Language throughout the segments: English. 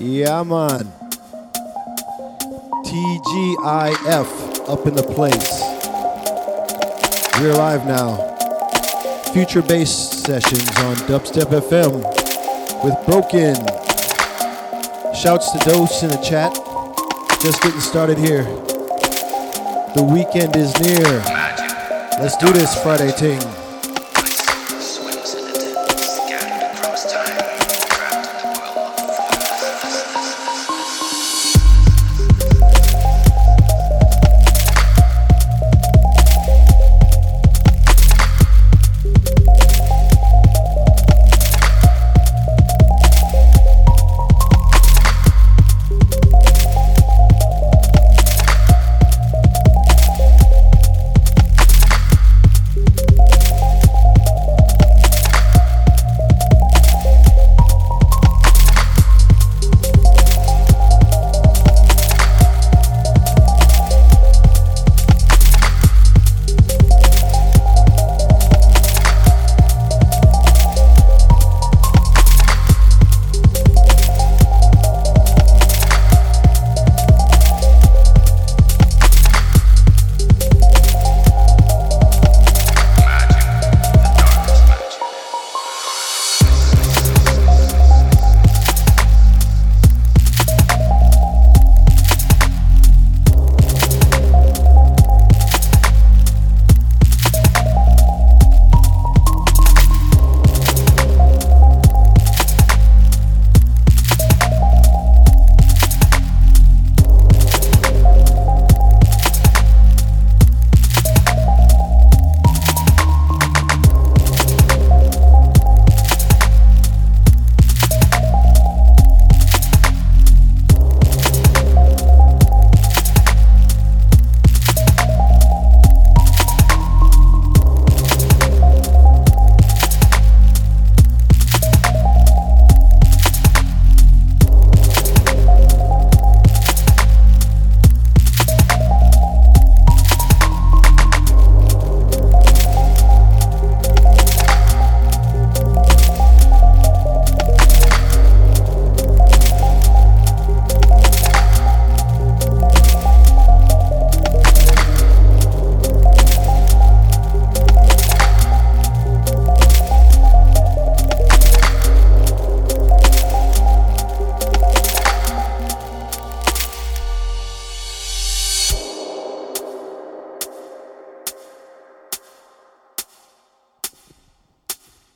Yeah, man. TGIF up in the place. We're live now. Future bass sessions on Dubstep FM with Broken. Shouts to Dose in the chat. Just getting started here. The weekend is near. Let's do this Friday ting.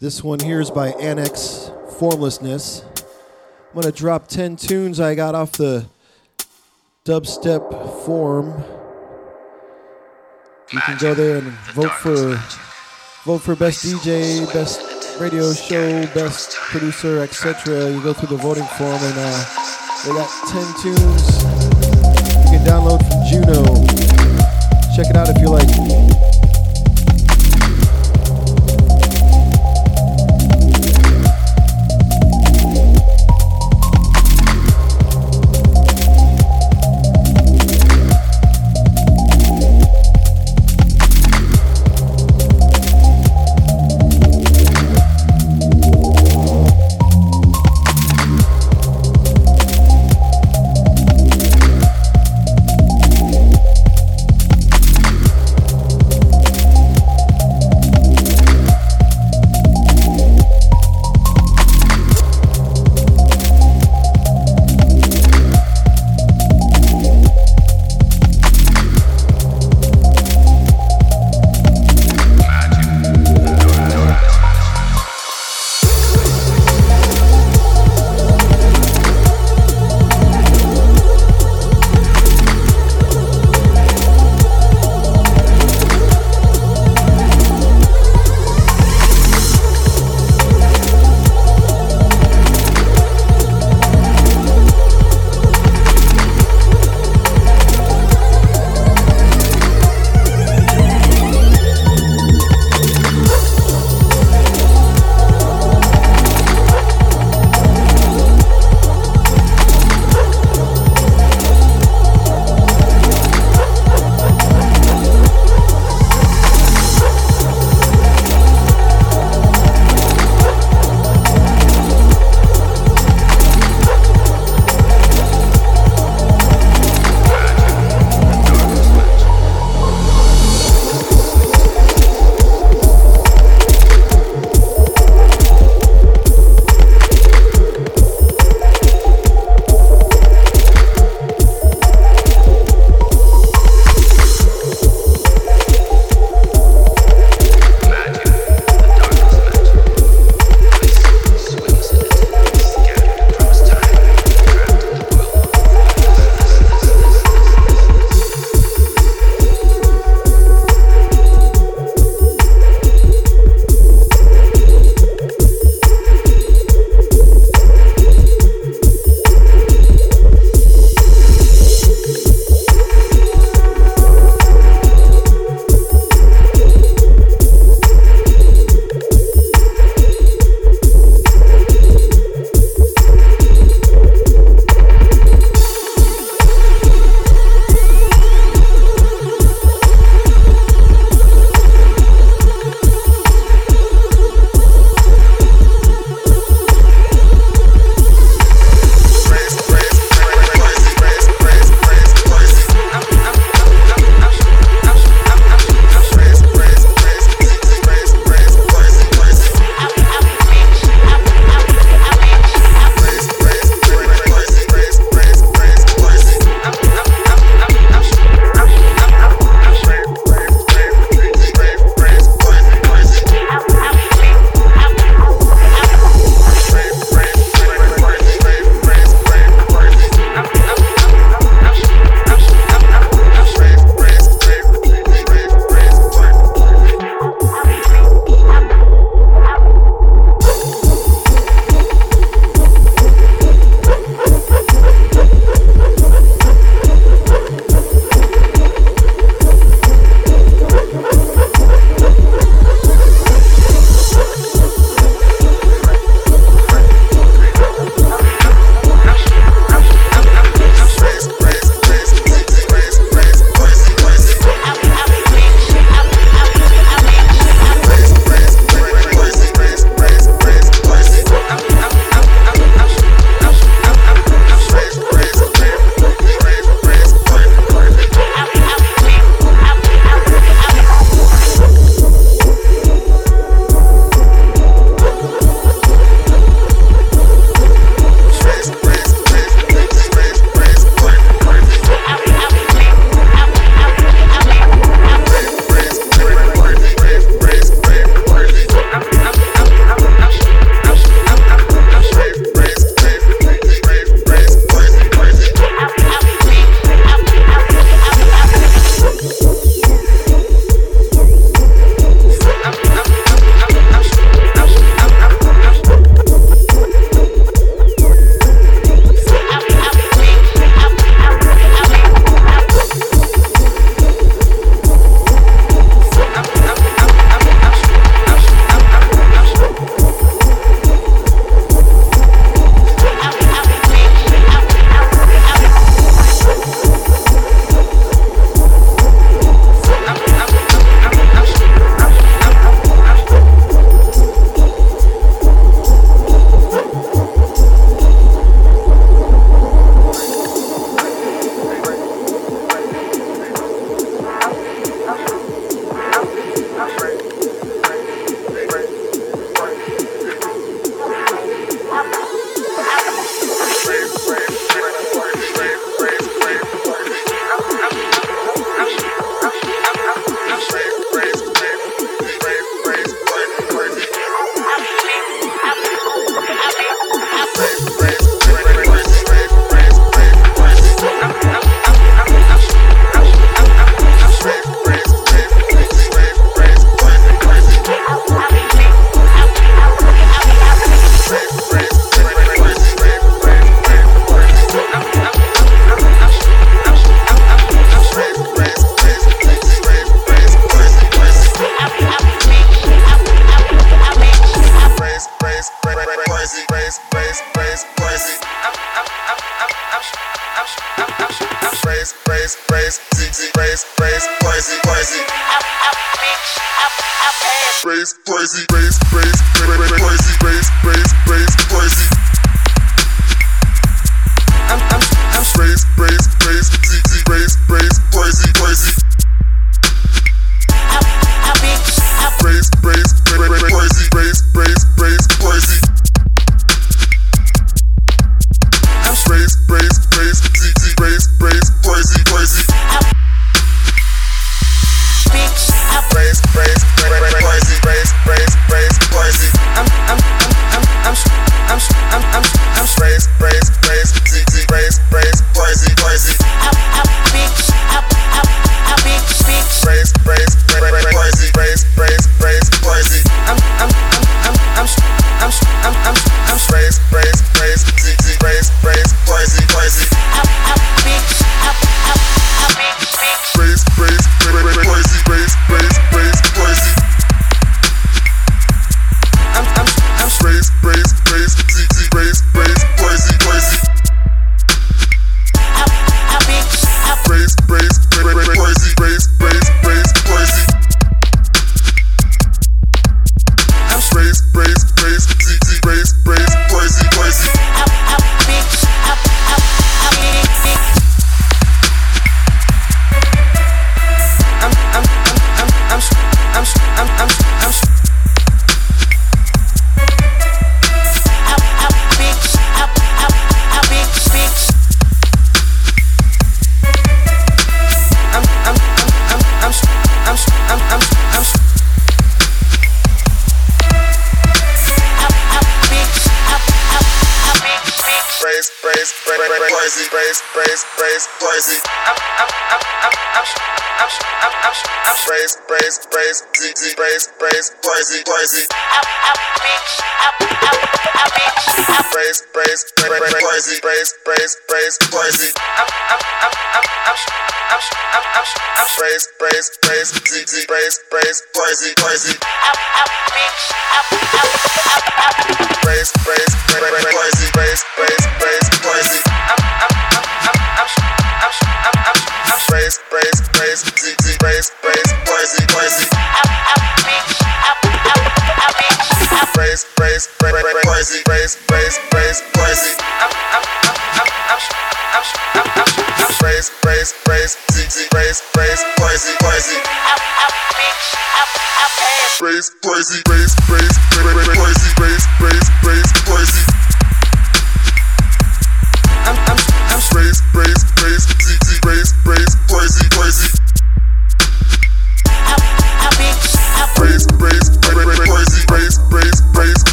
This one here is by Annex Formlessness. I'm going to drop 10 tunes I got off the Dubstep Forum. You can go there and vote for best DJ, best radio show, best producer, etc. You go through the voting form and they got 10 tunes you can download from Juno. Check it out if you like.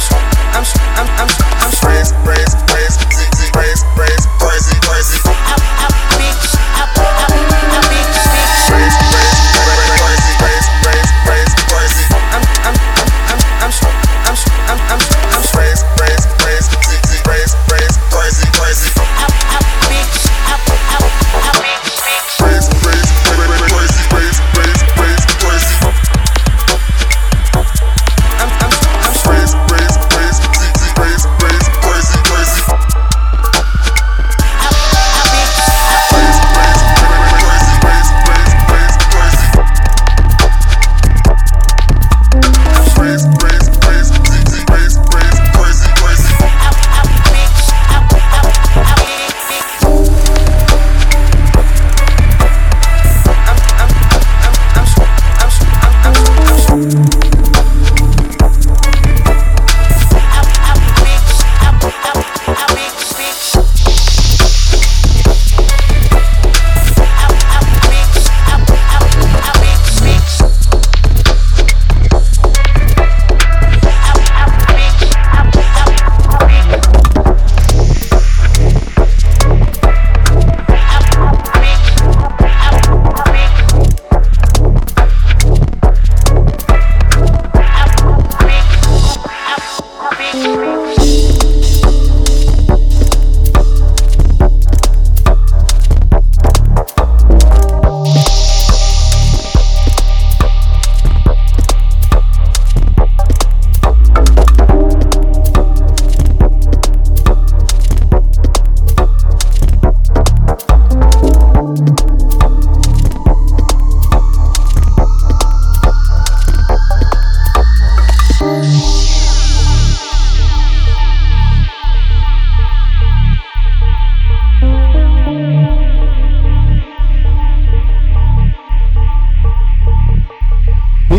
I'm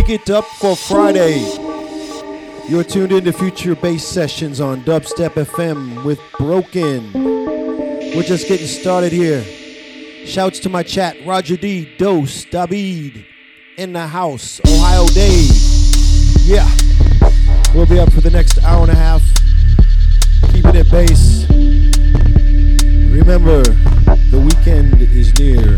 Big it up for Friday. You're tuned in to Future Bass Sessions on Dubstep FM with Broken. We're just getting started here. Shouts to my chat, Roger D, Dose, David, in the house, Ohio Dave. Yeah, we'll be up for the next hour and a half, keeping it bass. Remember, the weekend is near.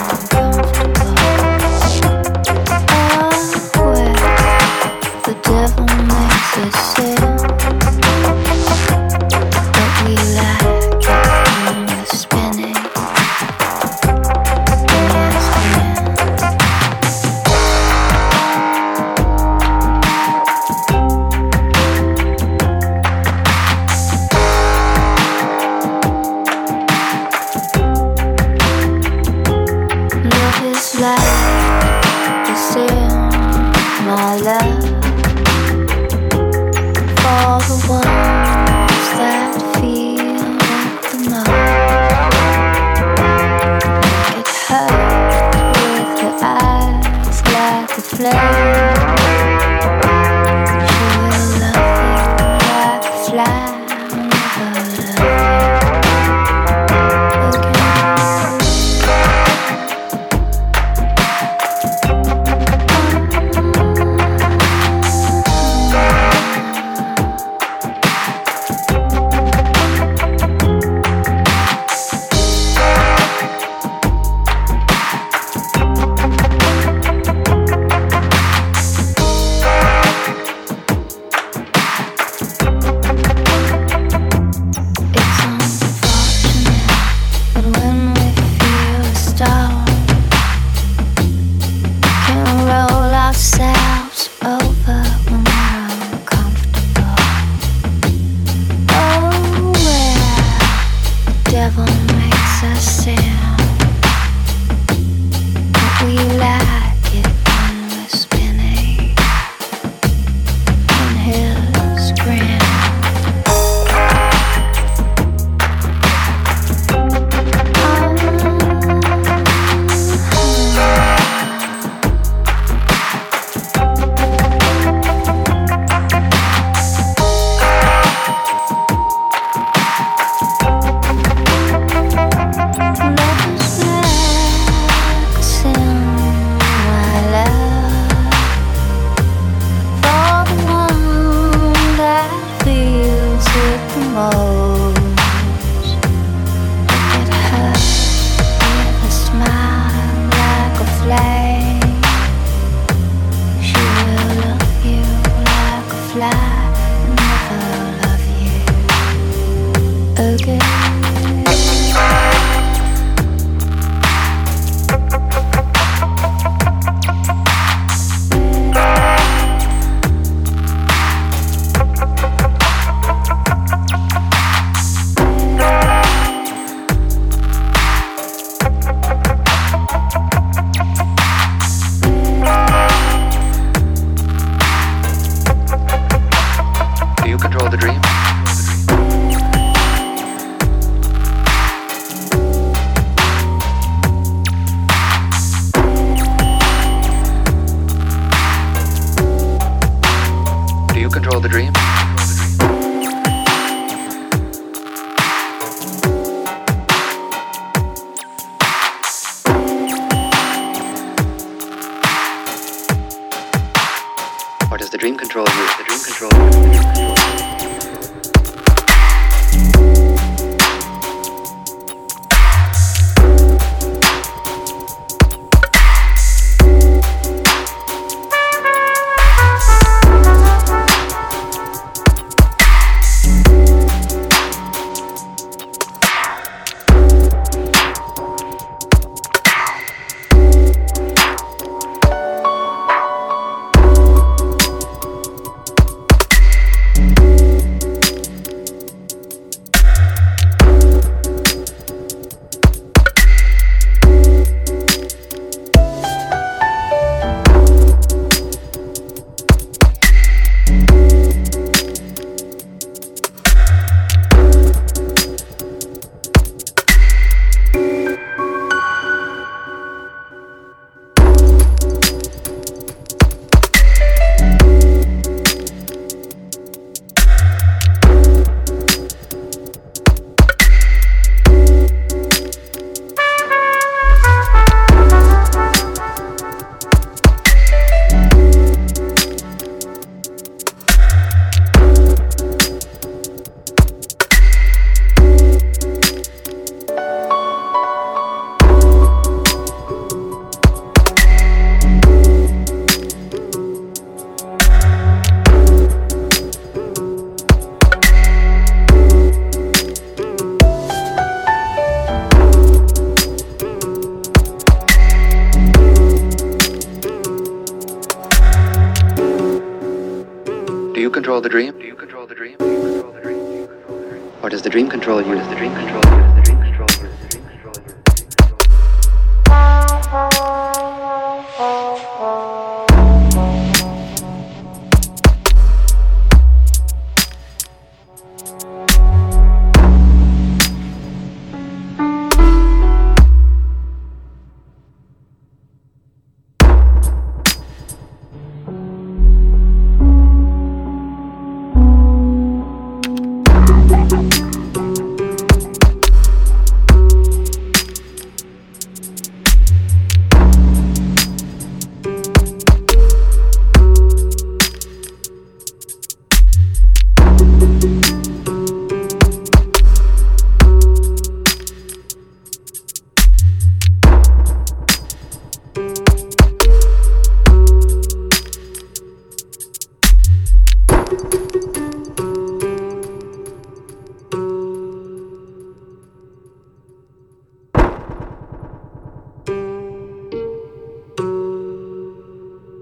control the dream? Do you control the dream? Do you control the dream? Do you control the dream? Or does the dream control you? Does the dream control you? Does the dream control you? Does the dream control you? Does the dream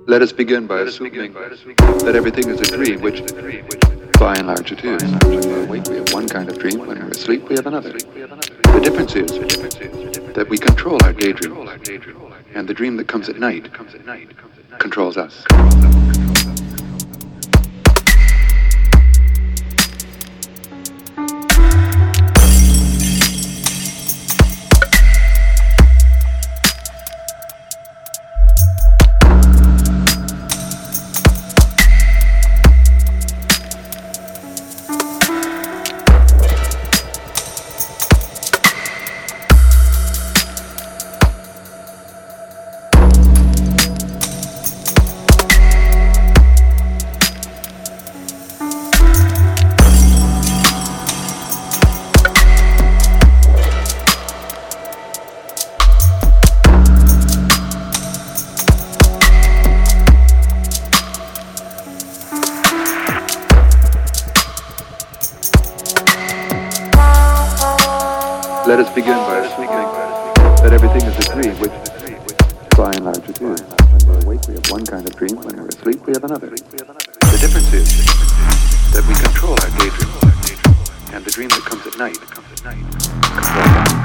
Let us begin by assuming that everything is a dream, which by and large it is. When we're awake, we have one kind of dream. When we're asleep, we have another. The difference is that we control our daydream, and the dream that comes at night controls us. Let us begin by assuming that everything is a dream, which by and large it is. When we're awake, we have one kind of dream. When we're asleep, we have another. The difference is that we control our daydream, and the dream that comes at night controls us.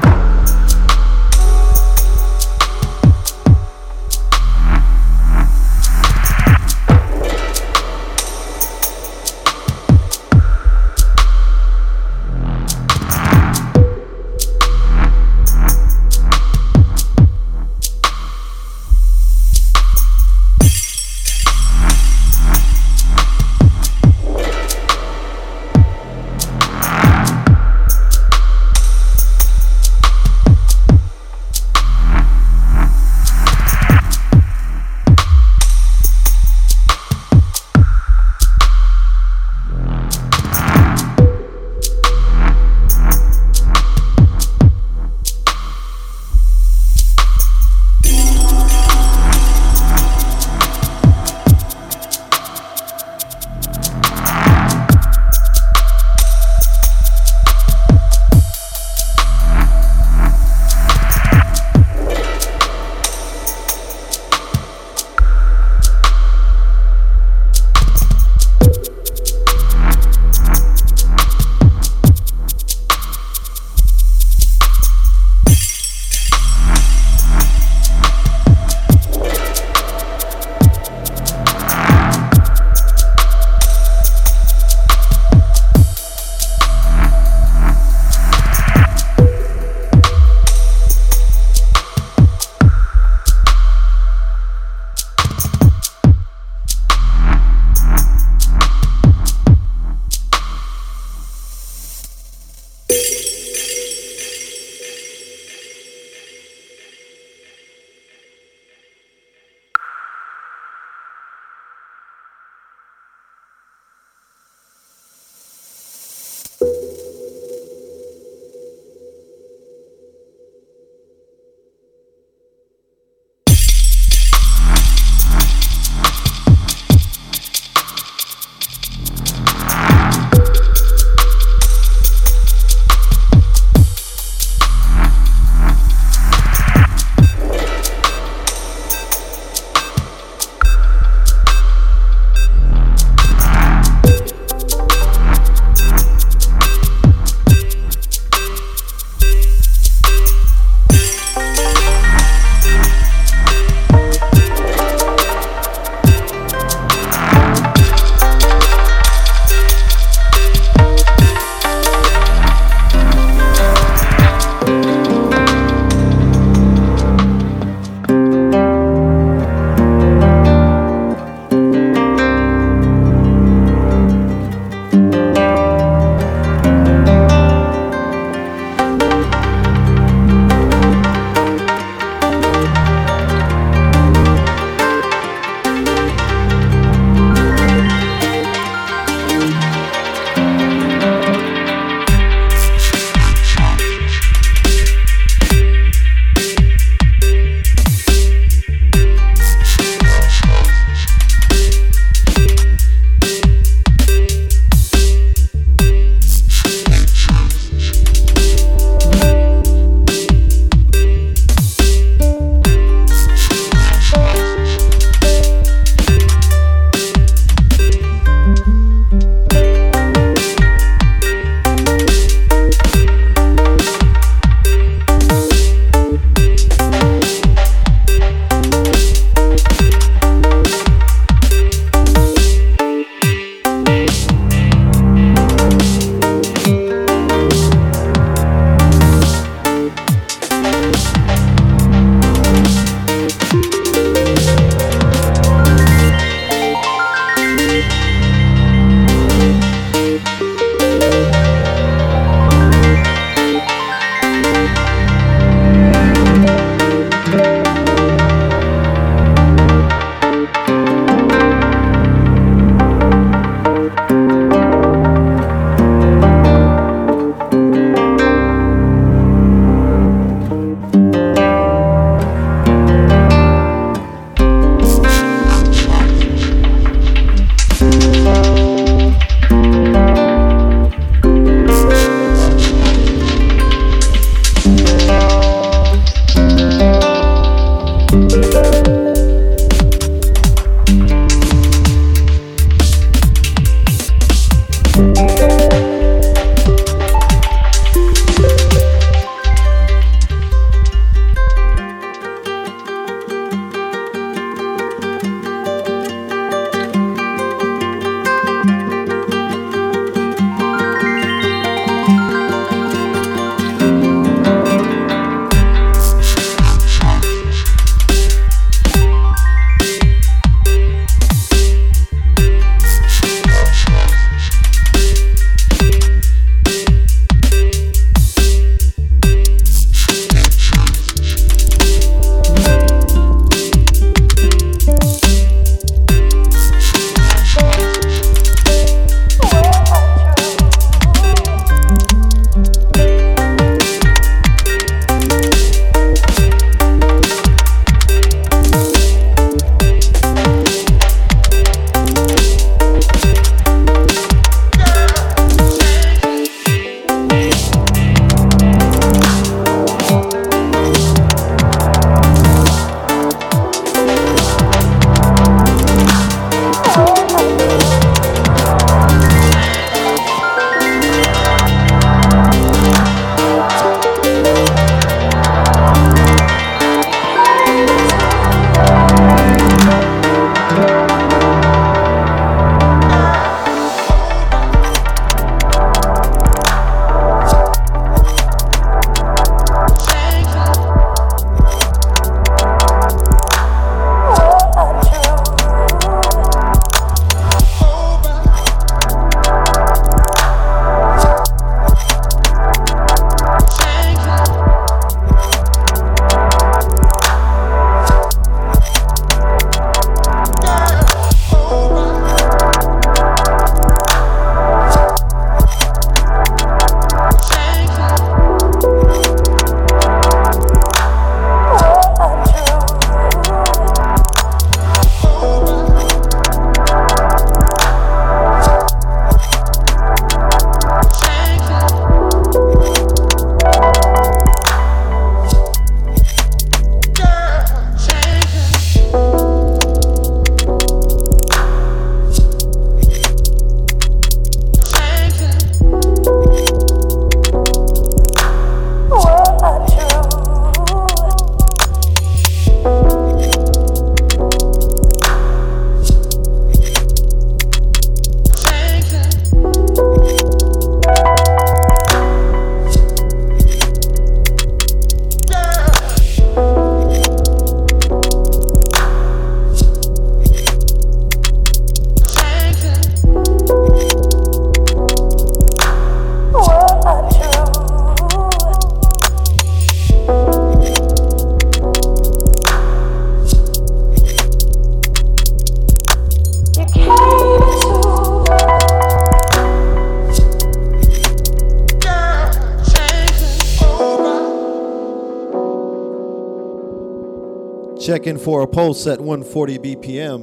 In for a pulse at 140 BPM.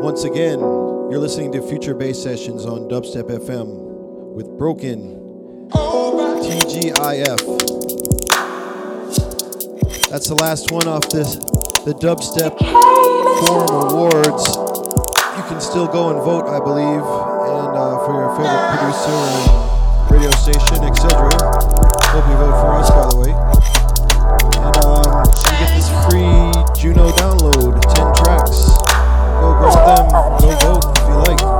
Once again, you're listening to Future Bass Sessions on Dubstep FM with Broken TGIF. That's the last one off the Dubstep Forum Awards. You can still go and vote, I believe, and for your favorite producer and radio station, etc. Hope you vote for us, by the way. Free Juno download, 10 tracks. Go grab them, go vote if you like.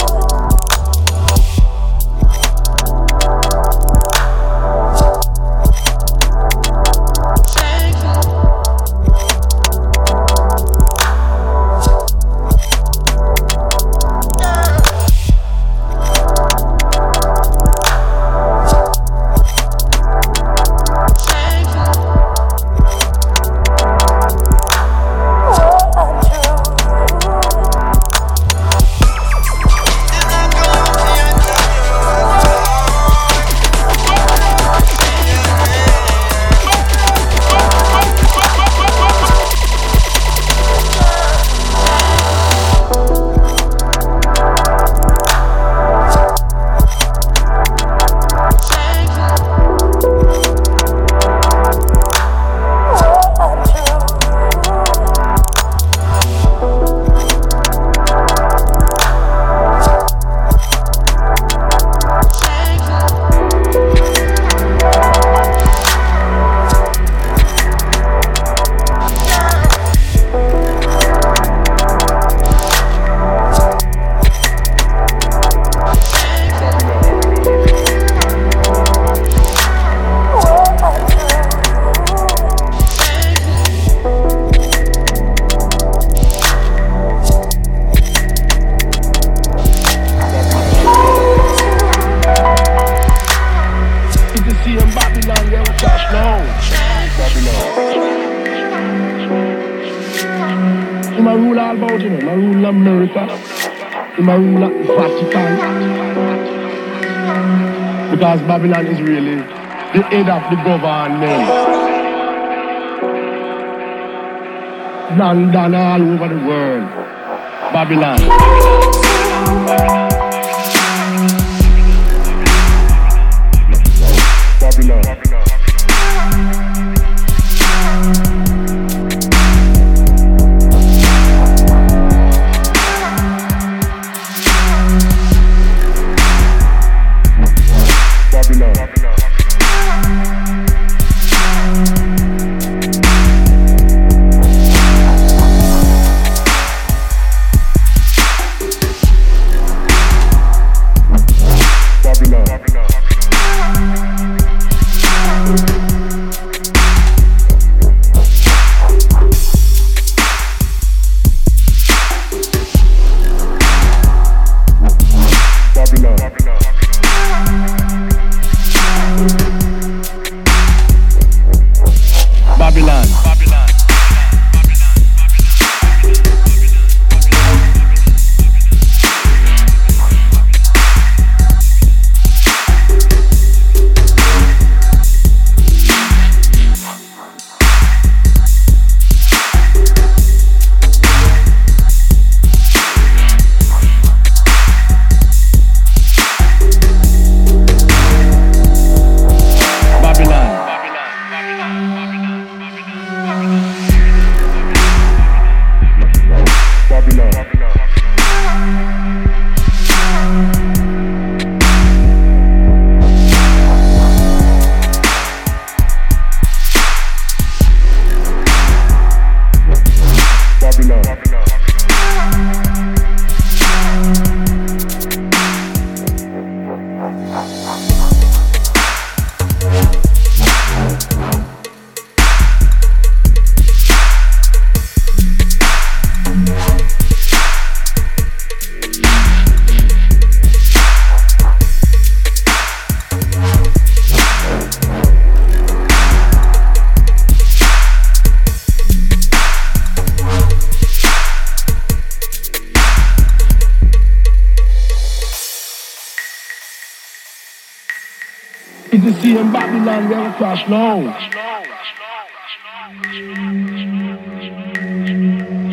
In my rule all about, you know, in my rule America, in my rule Vatican. Because Babylon is really the head of the government. London all over the world. Babylon. No.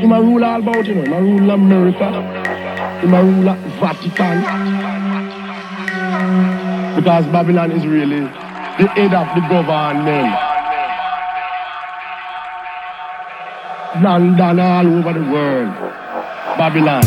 In my rule all about, you know, in my rule America, in my rule Vatican. Because Babylon is really the head of the government. London all over the world. Babylon.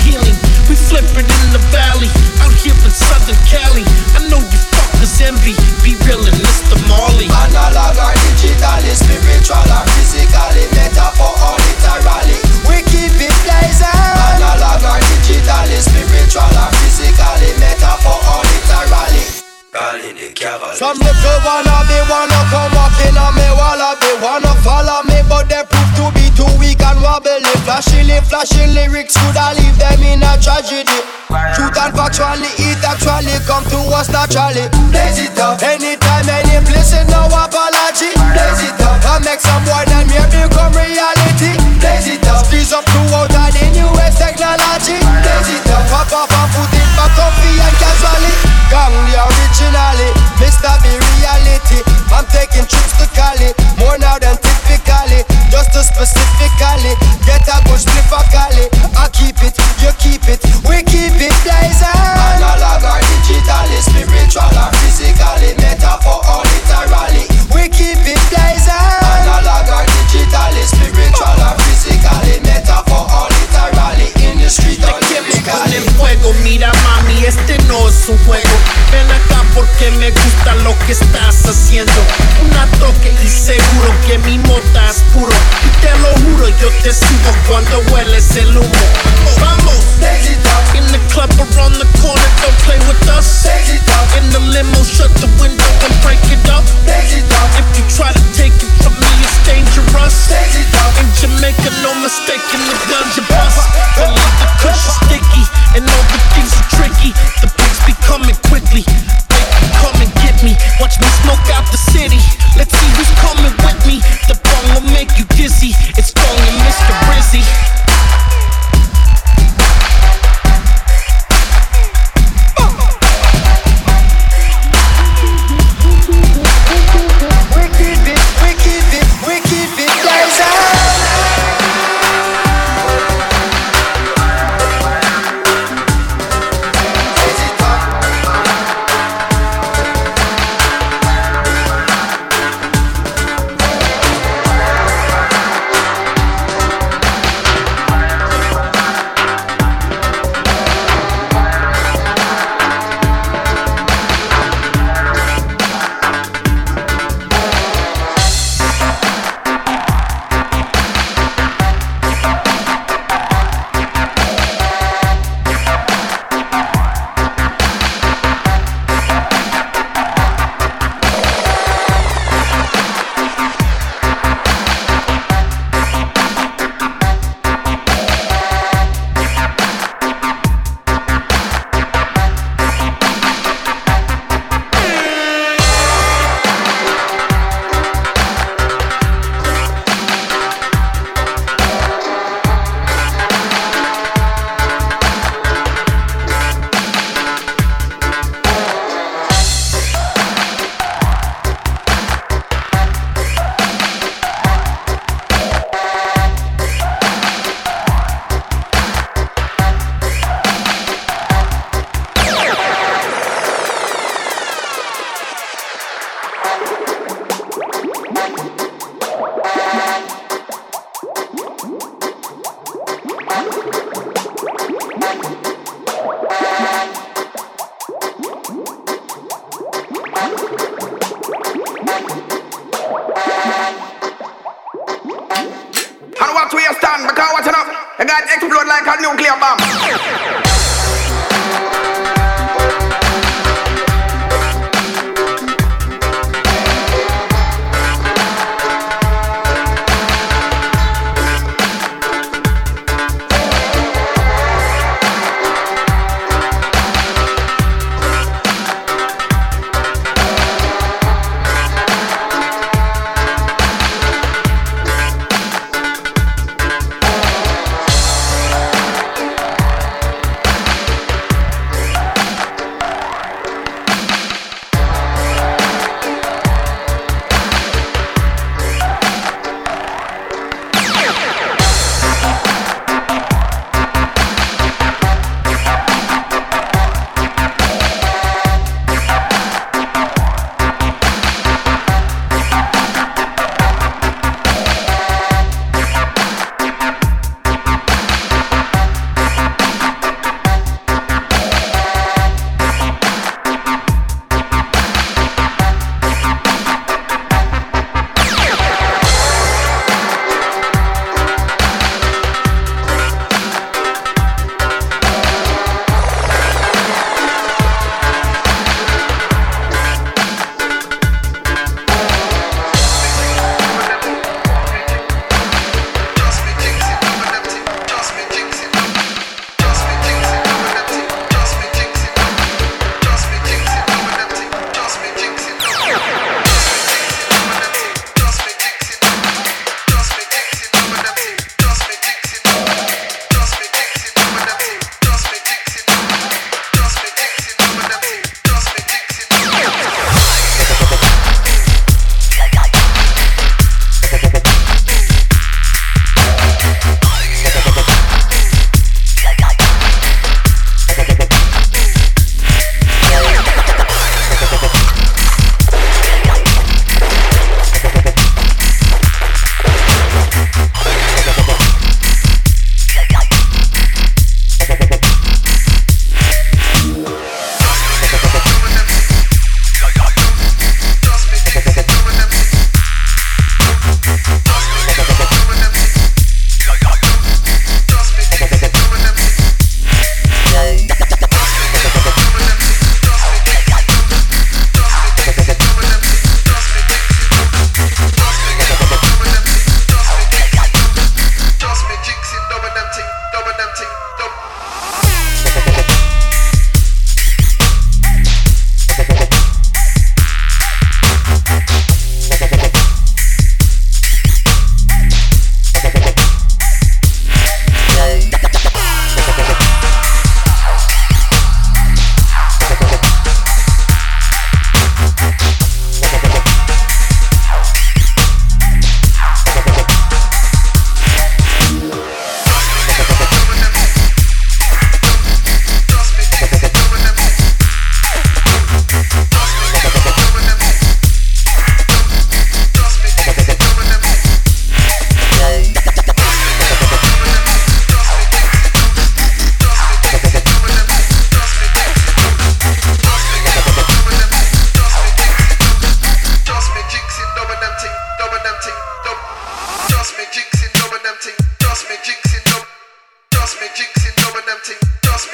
Healing. We flip it in the valley. Some little wanna come walking on me walla. They wanna follow me, but they prove to be too weak and wobbly. Flashy lyrics coulda leave them in a tragedy. Truth and factually, it actually come to us naturally. Blaze it up, anytime, any place, no apology. Blaze it up, I make some word and may become reality. Blaze it up, squeeze up throughout all the newest technology. Blaze it up, pop off and put it back comfy and casually. Gang the originally, Mr. B reality. I'm taking trips to Cali, more now than typically. Just to specifically, get a good split for Cali. I keep it, you keep it, we keep it blazing. Analog or digitally, spiritual or physically, metaphor or literally, we keep it blazing. Analog or digitally, spiritual or physically, metaphor or literally, in the street or lyrically. Mira mami, este no es un juego. Ven acá porque me gusta lo que estás haciendo. Una toque y seguro que mi mota es puro. Y te lo juro, yo te sigo cuando hueles el humo. Vamos, in the club around the corner, don't play with us. In the limo, shut the window and break it up. If you try to take it from me, it's dangerous. In Jamaica, no mistake, in the dungeon bus. The liquor kush is sticky and all the things are tricky. The pigs be coming quickly. They can come and get me. Watch me smoke out the city. Let's see who's coming with me. The bong will make you dizzy. It's strong and Mr. Rizzy.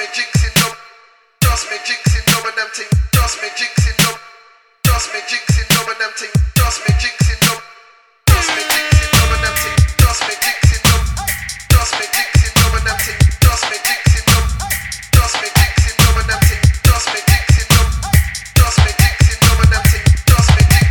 me jinxing up, just me jinxing up and them ting, just me jinxing up, just me jinxing up and them ting, just me jinxing up, just me jinxing up and them ting, just me jinxing up, just me jinxing up and them ting, just me jinxing up, just me jinxing up and them ting, just me jinxing up, just me jinxing up and them ting, just me jinxing up.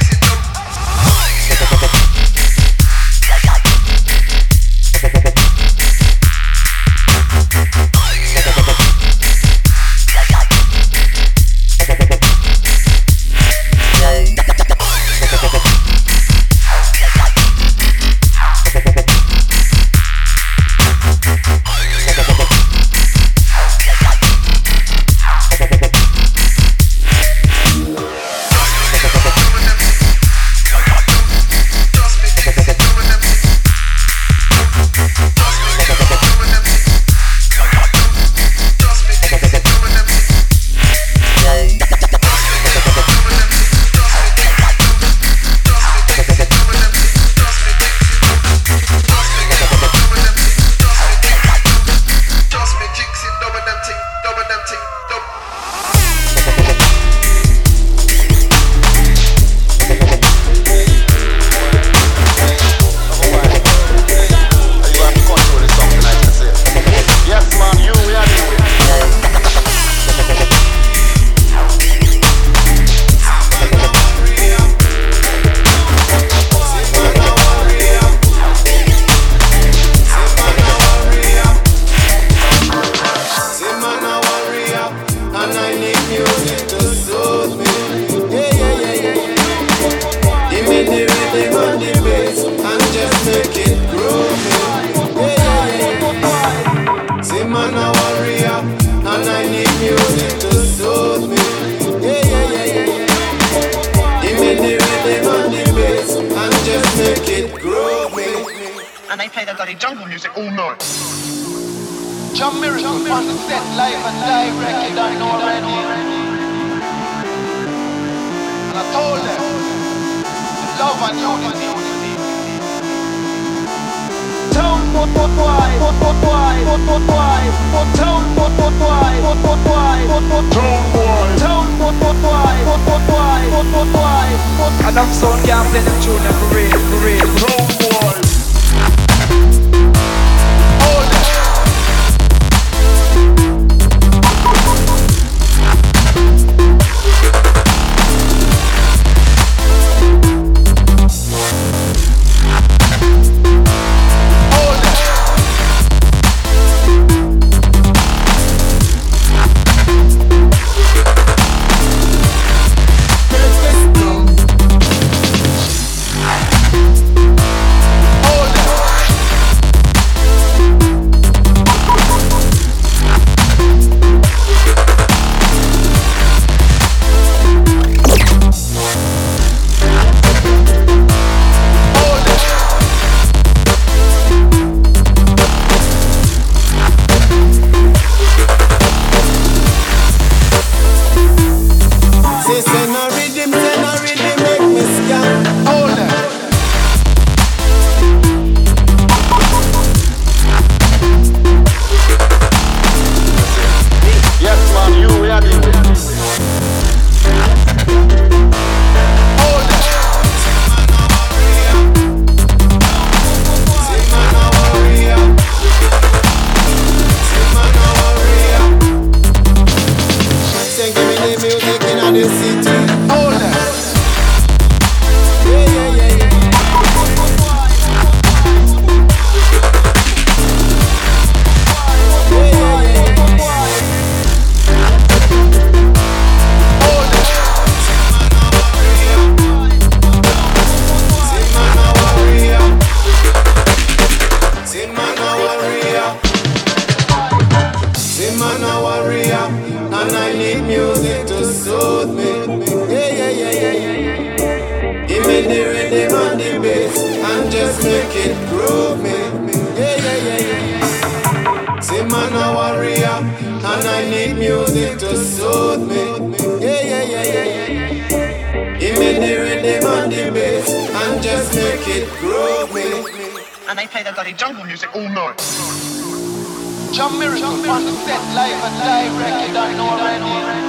John Miracle on the set, live and direct, you don't know already.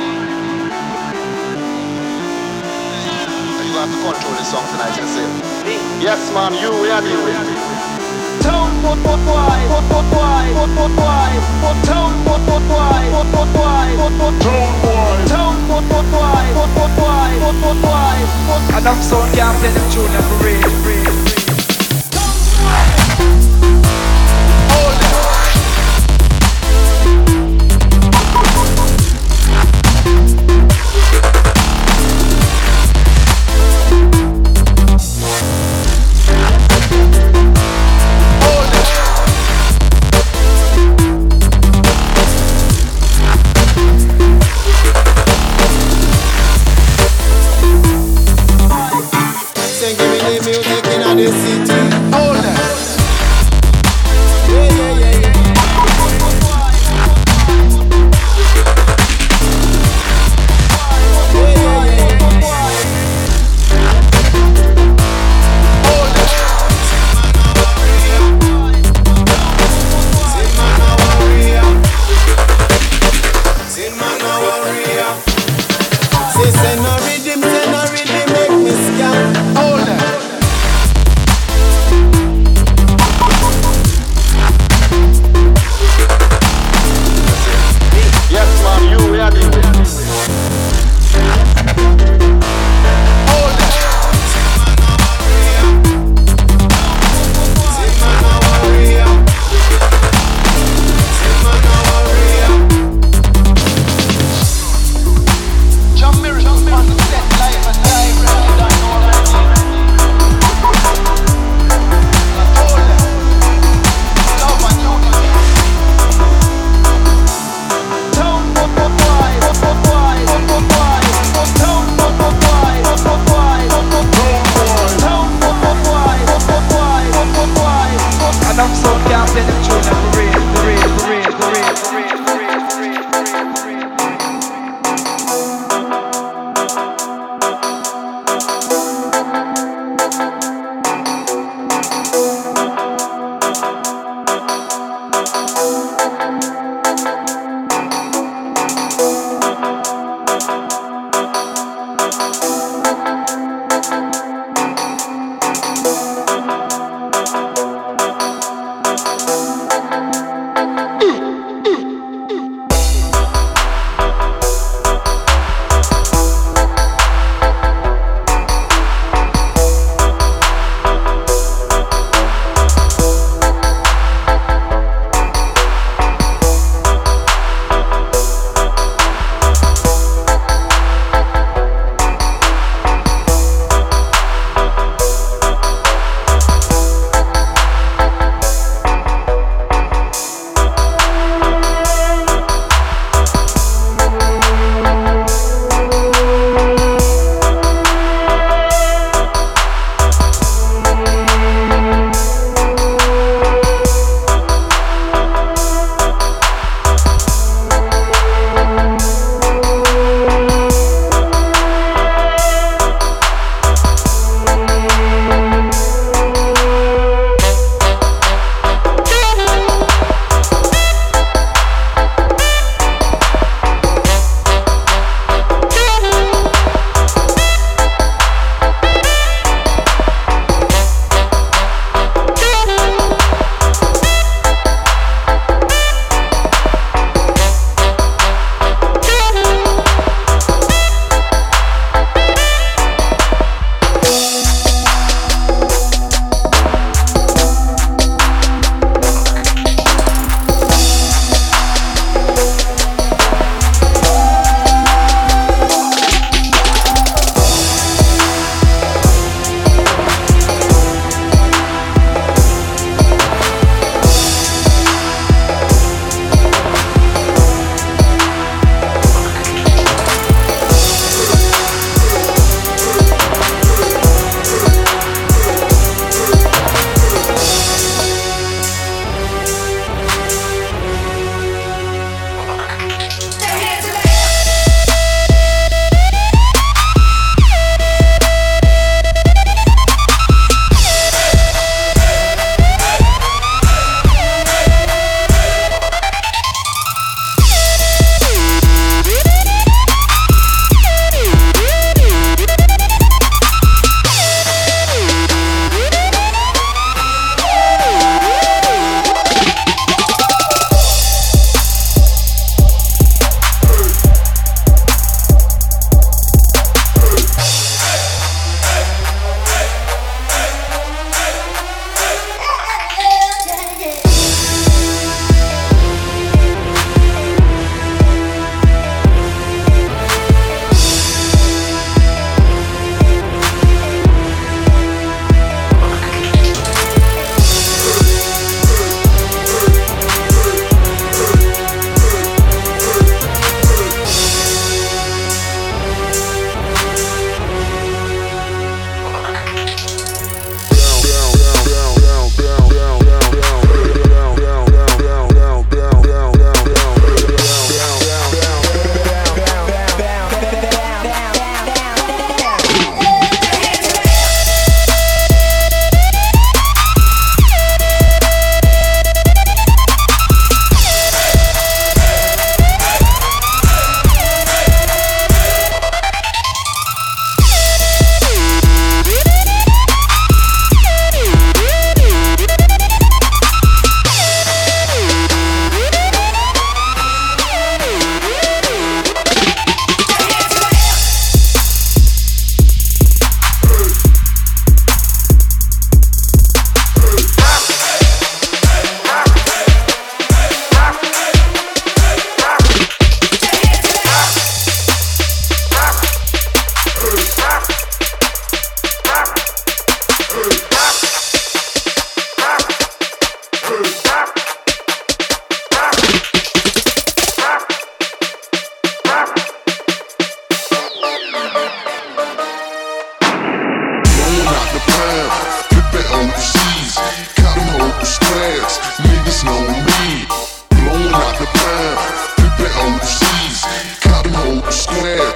You have to control the song tonight, that's it. Yes, man, you, we are you. Town, and I'm so damn play them tune and free. Give me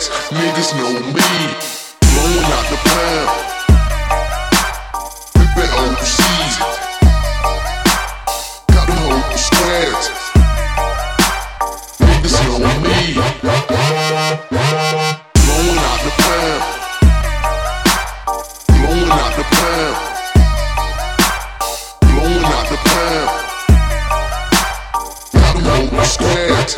facts, niggas know me. Blowing out the pound, pippin' overseas. Got them whole squads, niggas know me. Blowing out the pound, blowing out the pound, blowing out the pound. Got them whole squads.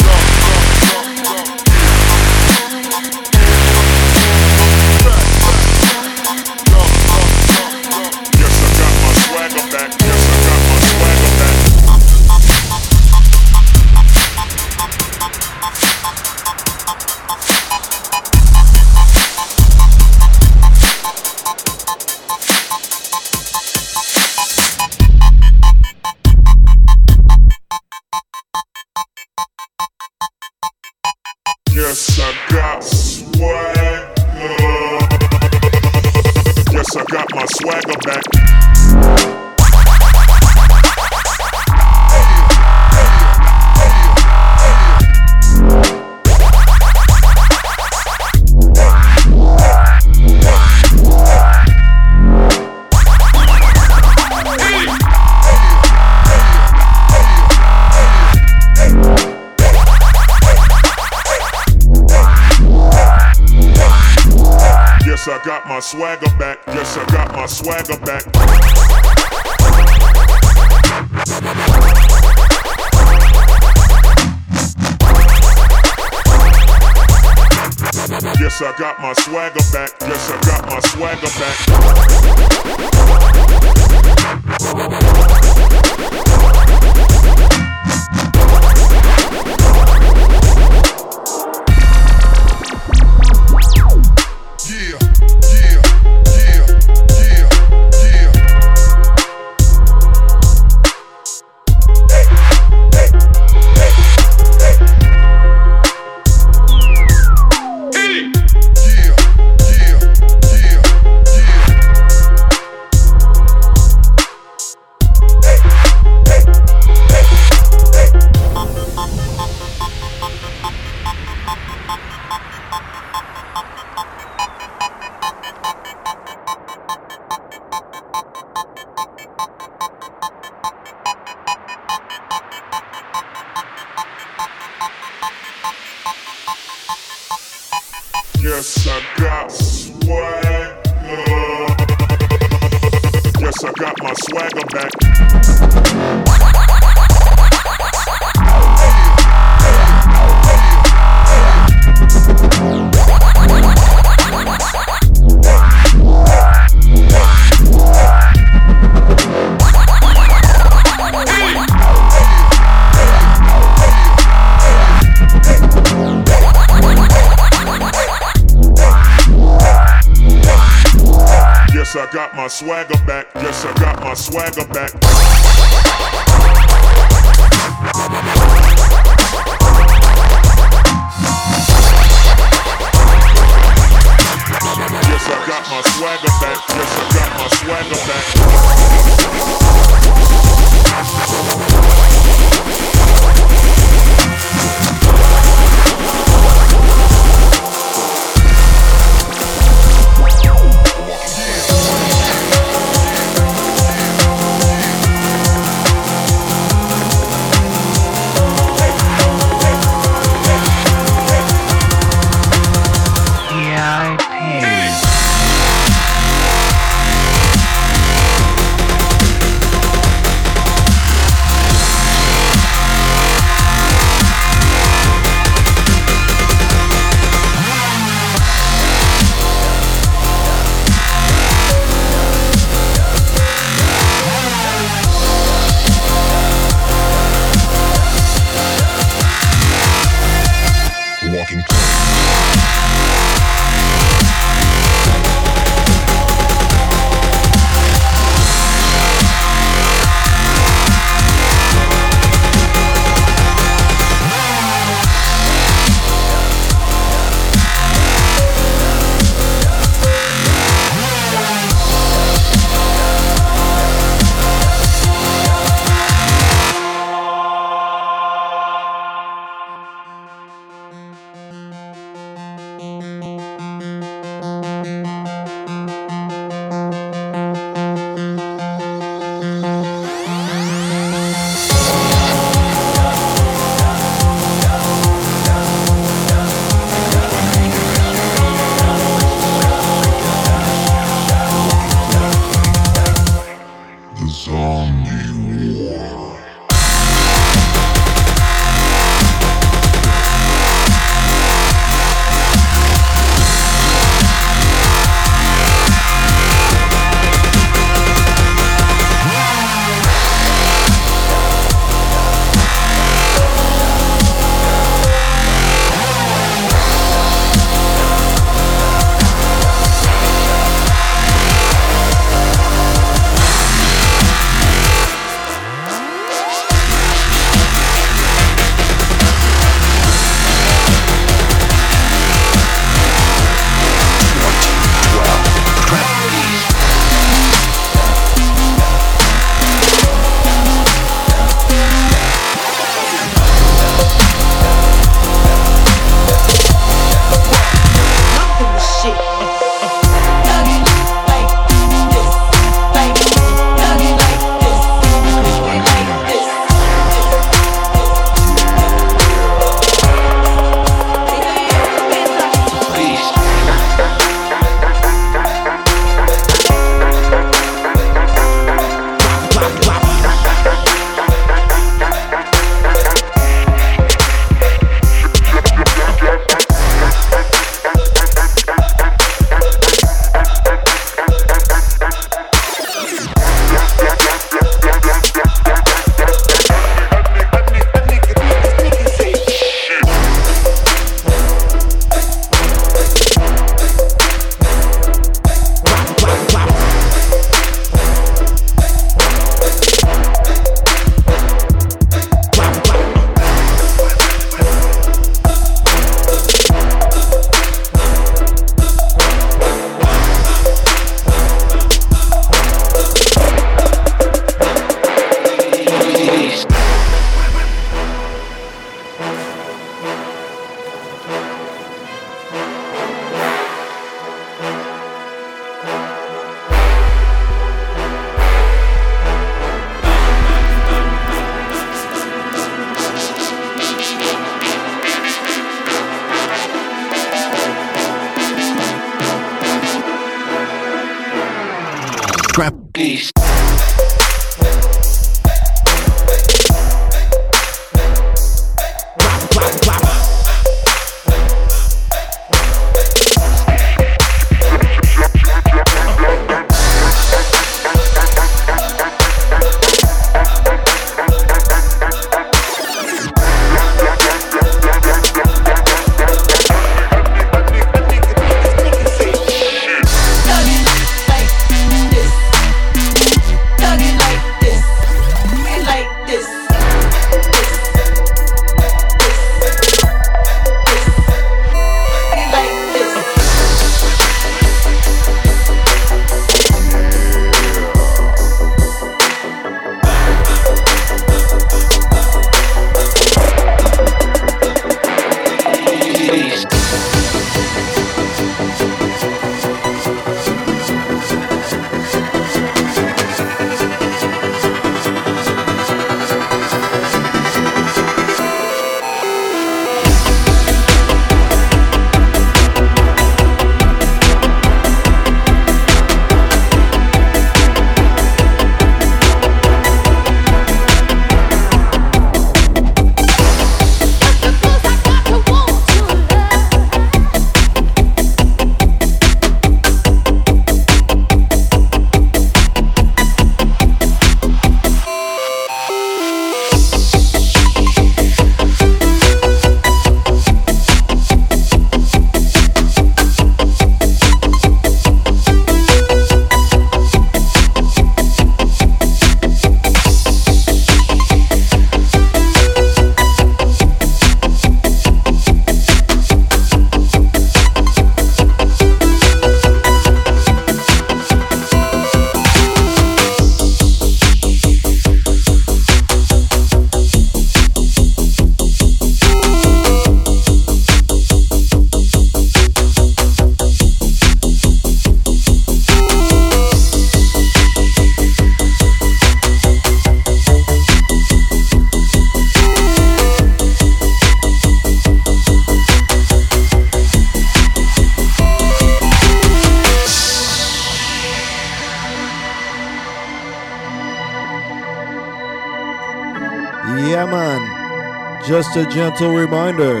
Yeah, man. Just a gentle reminder,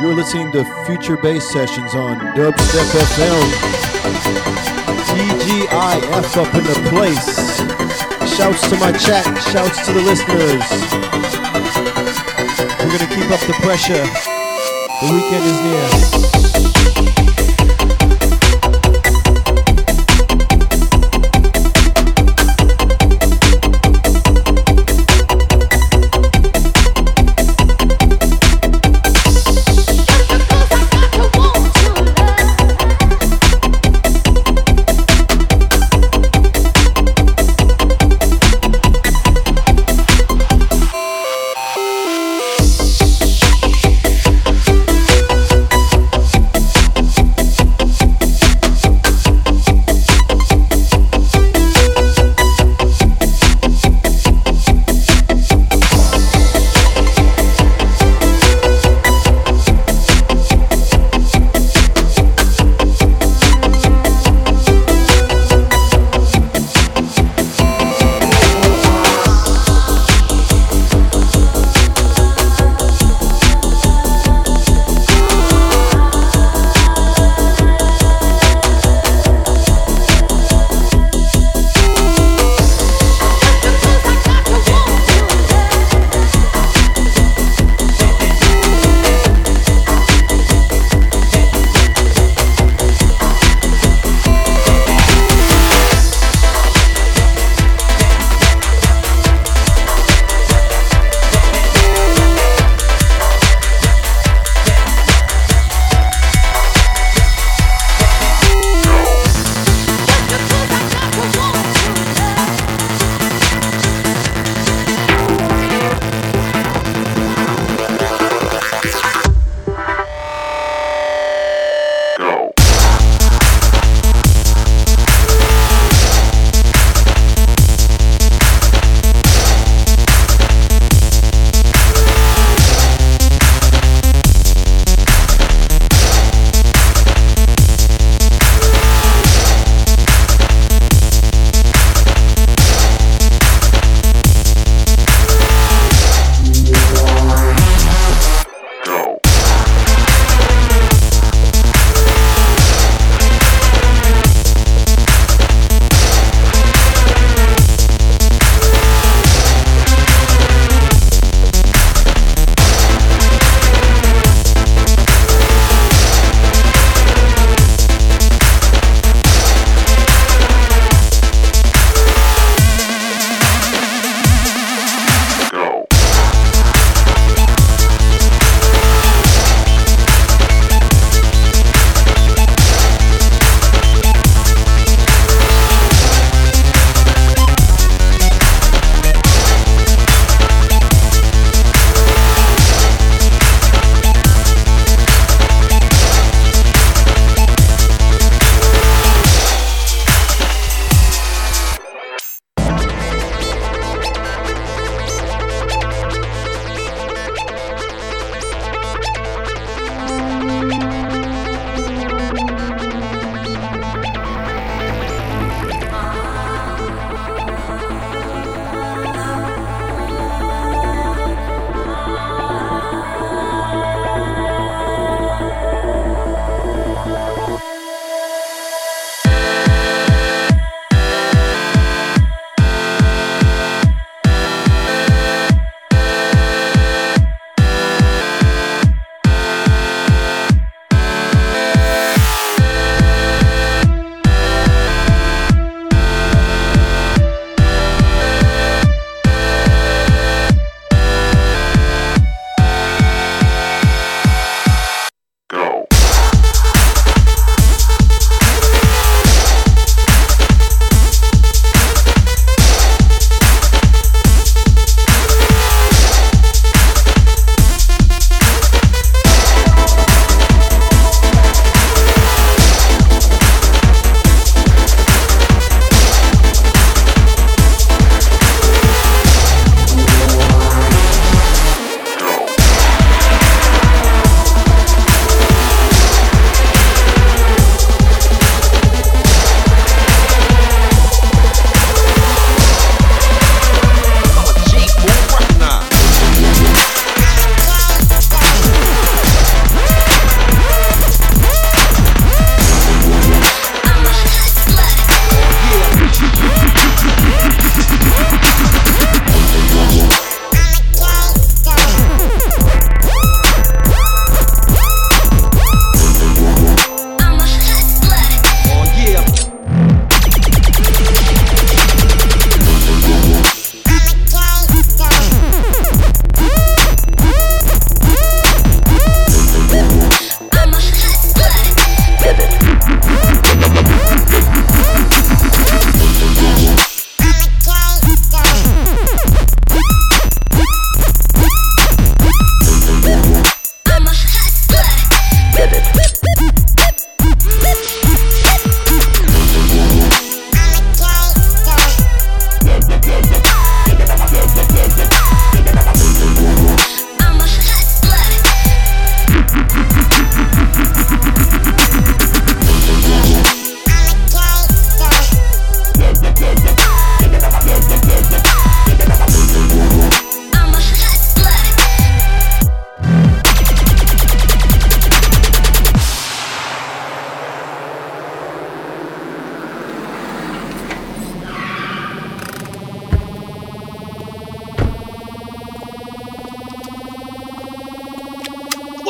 you're listening to Future Bass Sessions on Dubstep FM. TGIF up in the place. Shouts to my chat, shouts to the listeners. We're gonna keep up the pressure. The weekend is near.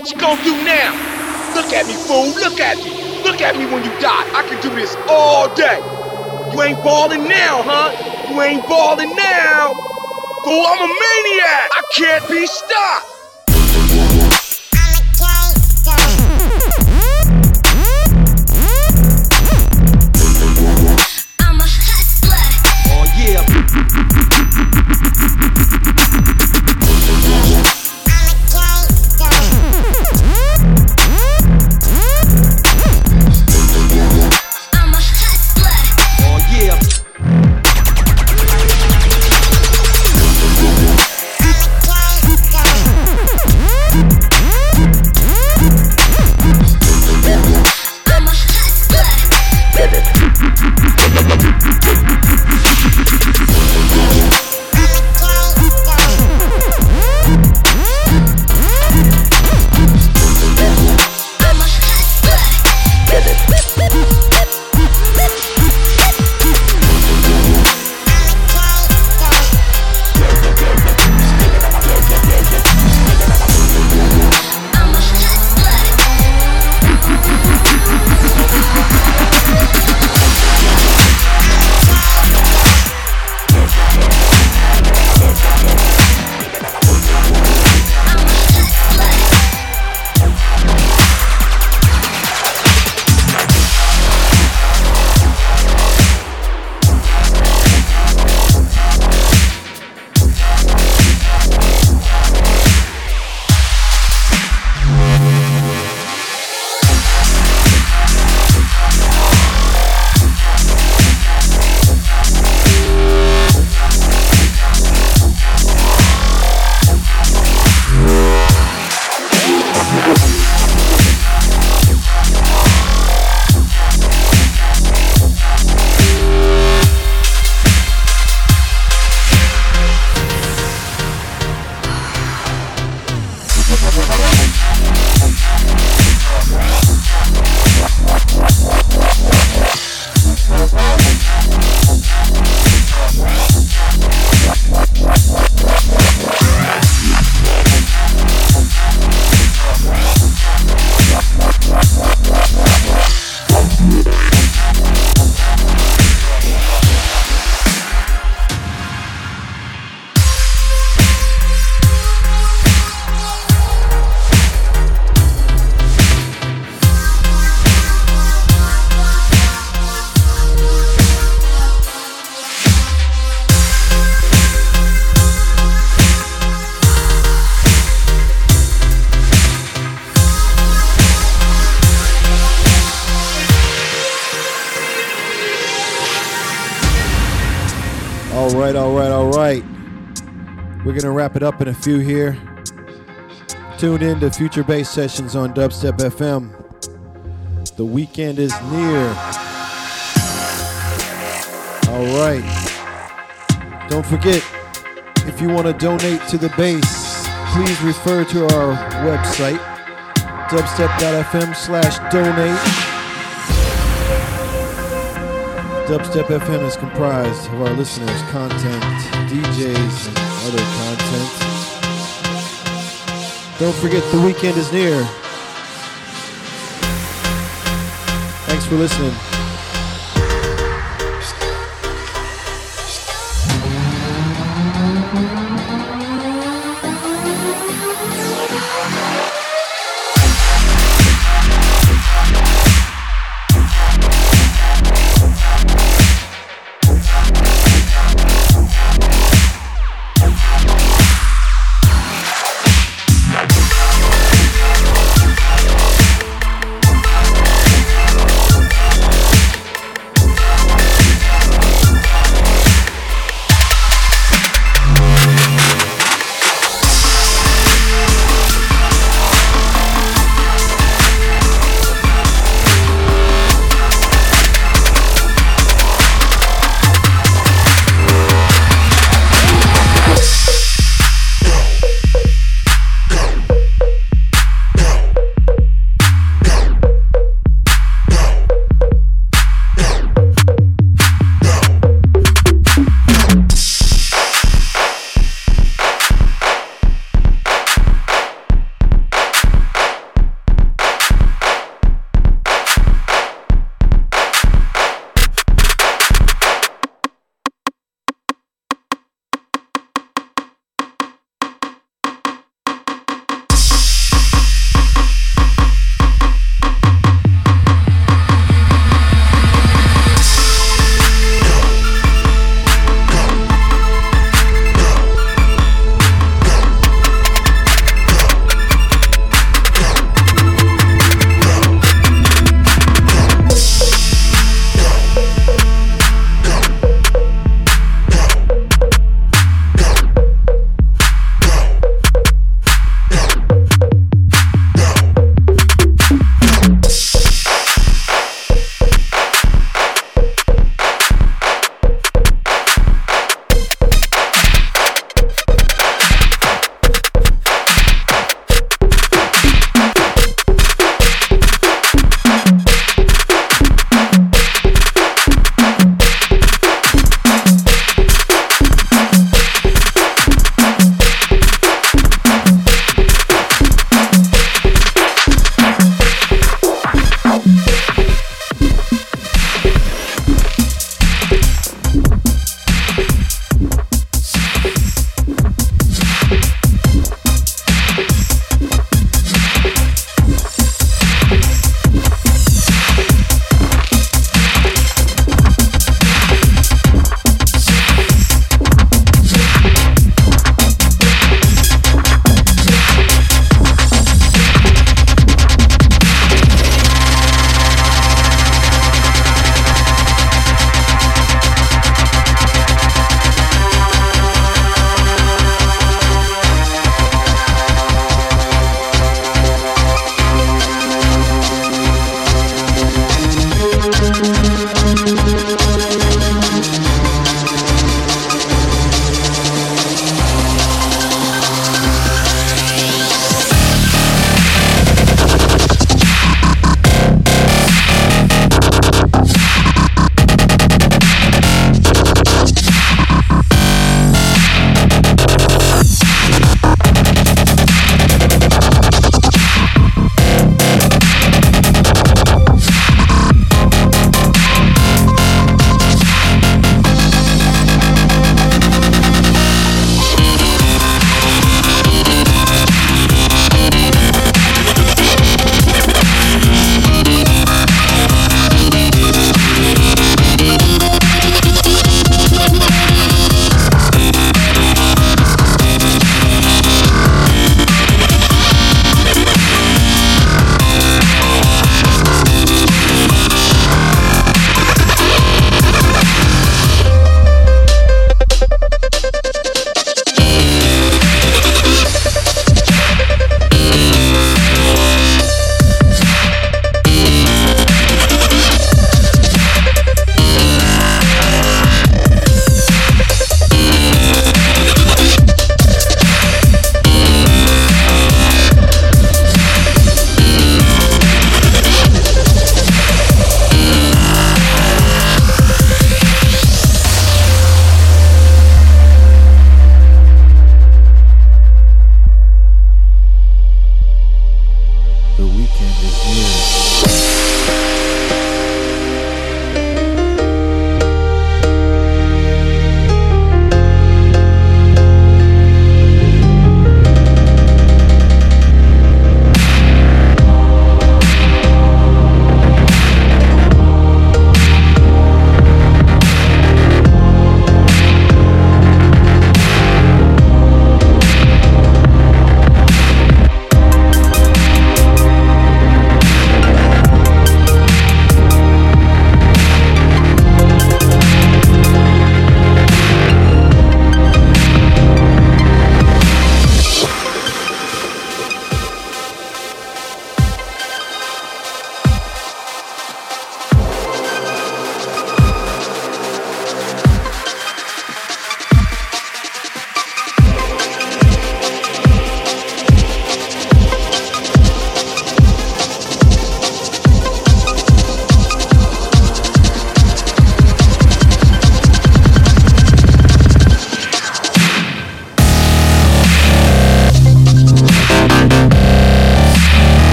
What you gonna do now? Look at me, fool. Look at me. Look at me when you die. I can do this all day. You ain't ballin' now, huh? You ain't ballin' now. Fool, I'm a maniac. I can't be stopped. All right. We're going to wrap it up in a few here. Tune in to Future Bass Sessions on Dubstep FM. The weekend is near. All right. Don't forget, if you want to donate to the bass, please refer to our website, dubstep.fm/donate. Dubstep FM is comprised of our listeners' content, DJs, and other content. Don't forget, the weekend is near. Thanks for listening.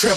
trip.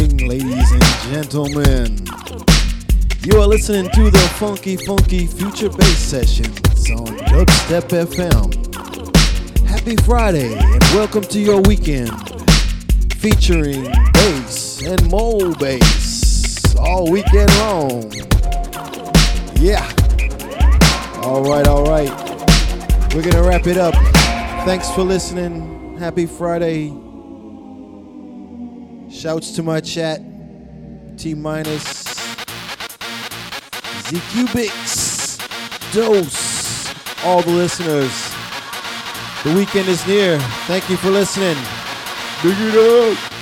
evening, ladies and gentlemen. You are listening to the Funky Future Bass Sessions on Dubstep FM. Happy Friday and welcome to your weekend featuring bass and mole bass all weekend long. Yeah. All right. We're going to wrap it up. Thanks for listening. Happy Friday. Shouts to my chat. T-minus. Cubix, Dose, all the listeners. The weekend is near. Thank you for listening. Dig it up.